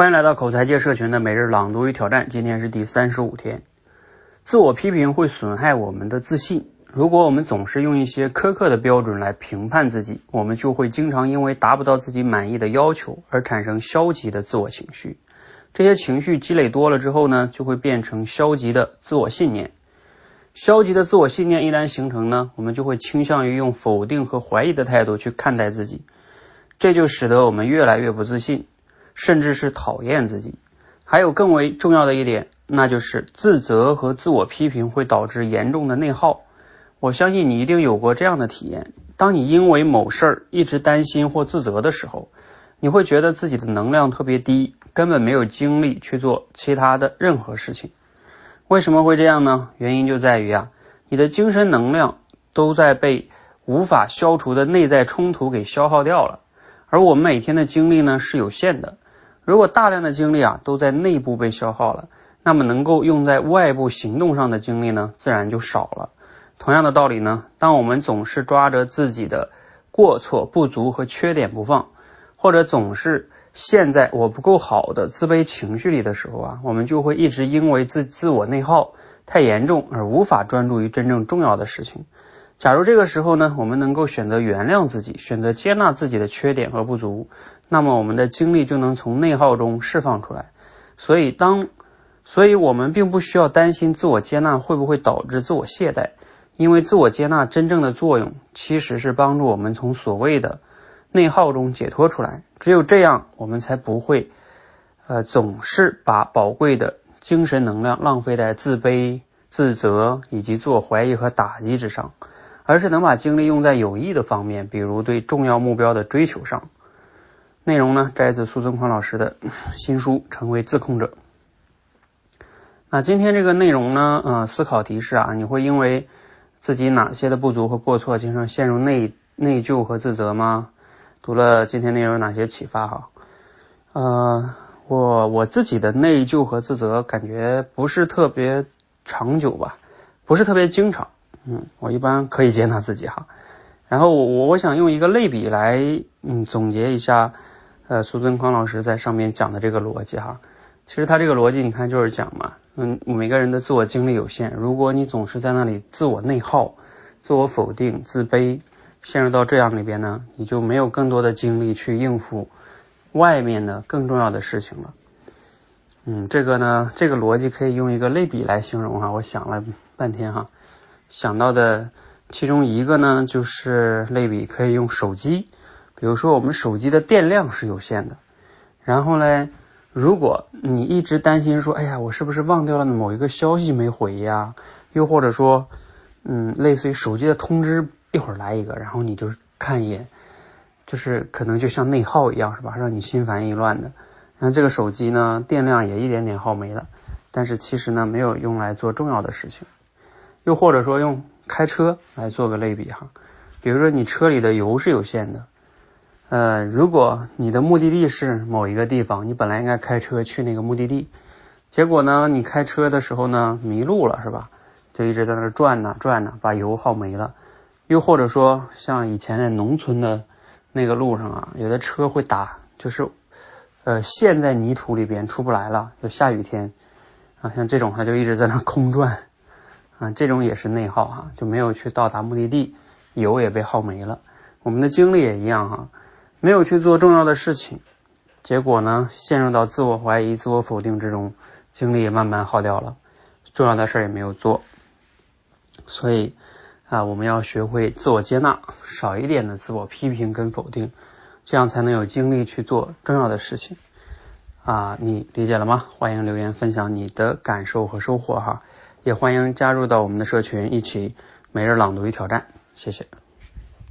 欢迎来到口才界社群的每日朗读与挑战，今天是第35天。自我批评会损害我们的自信。如果我们总是用一些苛刻的标准来评判自己，我们就会经常因为达不到自己满意的要求而产生消极的自我情绪。这些情绪积累多了之后呢，就会变成消极的自我信念。消极的自我信念一旦形成呢，我们就会倾向于用否定和怀疑的态度去看待自己，这就使得我们越来越不自信，甚至是讨厌自己。还有更为重要的一点，那就是自责和自我批评会导致严重的内耗。我相信你一定有过这样的体验，当你因为某事儿一直担心或自责的时候，你会觉得自己的能量特别低，根本没有精力去做其他的任何事情。为什么会这样呢？原因就在于你的精神能量都在被无法消除的内在冲突给消耗掉了。而我们每天的精力呢是有限的，如果大量的精力都在内部被消耗了，那么能够用在外部行动上的精力呢自然就少了。同样的道理呢，当我们总是抓着自己的过错、不足和缺点不放，或者总是陷在我不够好的自卑情绪里的时候我们就会一直因为自我内耗太严重而无法专注于真正重要的事情。假如这个时候呢，我们能够选择原谅自己，选择接纳自己的缺点和不足，那么我们的精力就能从内耗中释放出来。所以我们并不需要担心自我接纳会不会导致自我懈怠，因为自我接纳真正的作用其实是帮助我们从所谓的内耗中解脱出来。只有这样，我们才不会总是把宝贵的精神能量浪费在自卑、自责以及自我怀疑和打击之上，而是能把精力用在有益的方面，比如对重要目标的追求上。内容呢摘自苏尊宽老师的新书《成为自控者》。那今天这个内容呢思考题是你会因为自己哪些的不足和过错经常陷入内疚和自责吗？读了今天内容有哪些启发我自己的内疚和自责感觉不是特别长久吧，不是特别经常。我一般可以接纳自己然后我想用一个类比来总结一下苏尊宽老师在上面讲的这个逻辑其实他这个逻辑你看就是讲嘛，每个人的自我精力有限，如果你总是在那里自我内耗、自我否定、自卑，陷入到这样里边呢，你就没有更多的精力去应付外面的更重要的事情了。这个逻辑可以用一个类比来形容我想了半天想到的其中一个呢，就是类比可以用手机，比如说我们手机的电量是有限的，然后呢，如果你一直担心说我是不是忘掉了某一个消息没回又或者说类似于手机的通知一会儿来一个，然后你就看一眼，就是可能就像内耗一样是吧，让你心烦意乱的。那这个手机呢电量也一点点耗没了，但是其实呢没有用来做重要的事情。又或者说用开车来做个类比比如说你车里的油是有限的，如果你的目的地是某一个地方，你本来应该开车去那个目的地，结果呢你开车的时候呢迷路了是吧，就一直在那转呐，把油耗没了。又或者说像以前在农村的那个路上有的车会陷在泥土里边出不来了，就下雨天像这种它就一直在那空转这种也是内耗就没有去到达目的地，油也被耗没了。我们的精力也一样没有去做重要的事情，结果呢陷入到自我怀疑、自我否定之中，精力也慢慢耗掉了，重要的事也没有做。所以我们要学会自我接纳，少一点的自我批评跟否定，这样才能有精力去做重要的事情你理解了吗？欢迎留言分享你的感受和收获也欢迎加入到我们的社群，一起每日朗读与挑战。谢谢。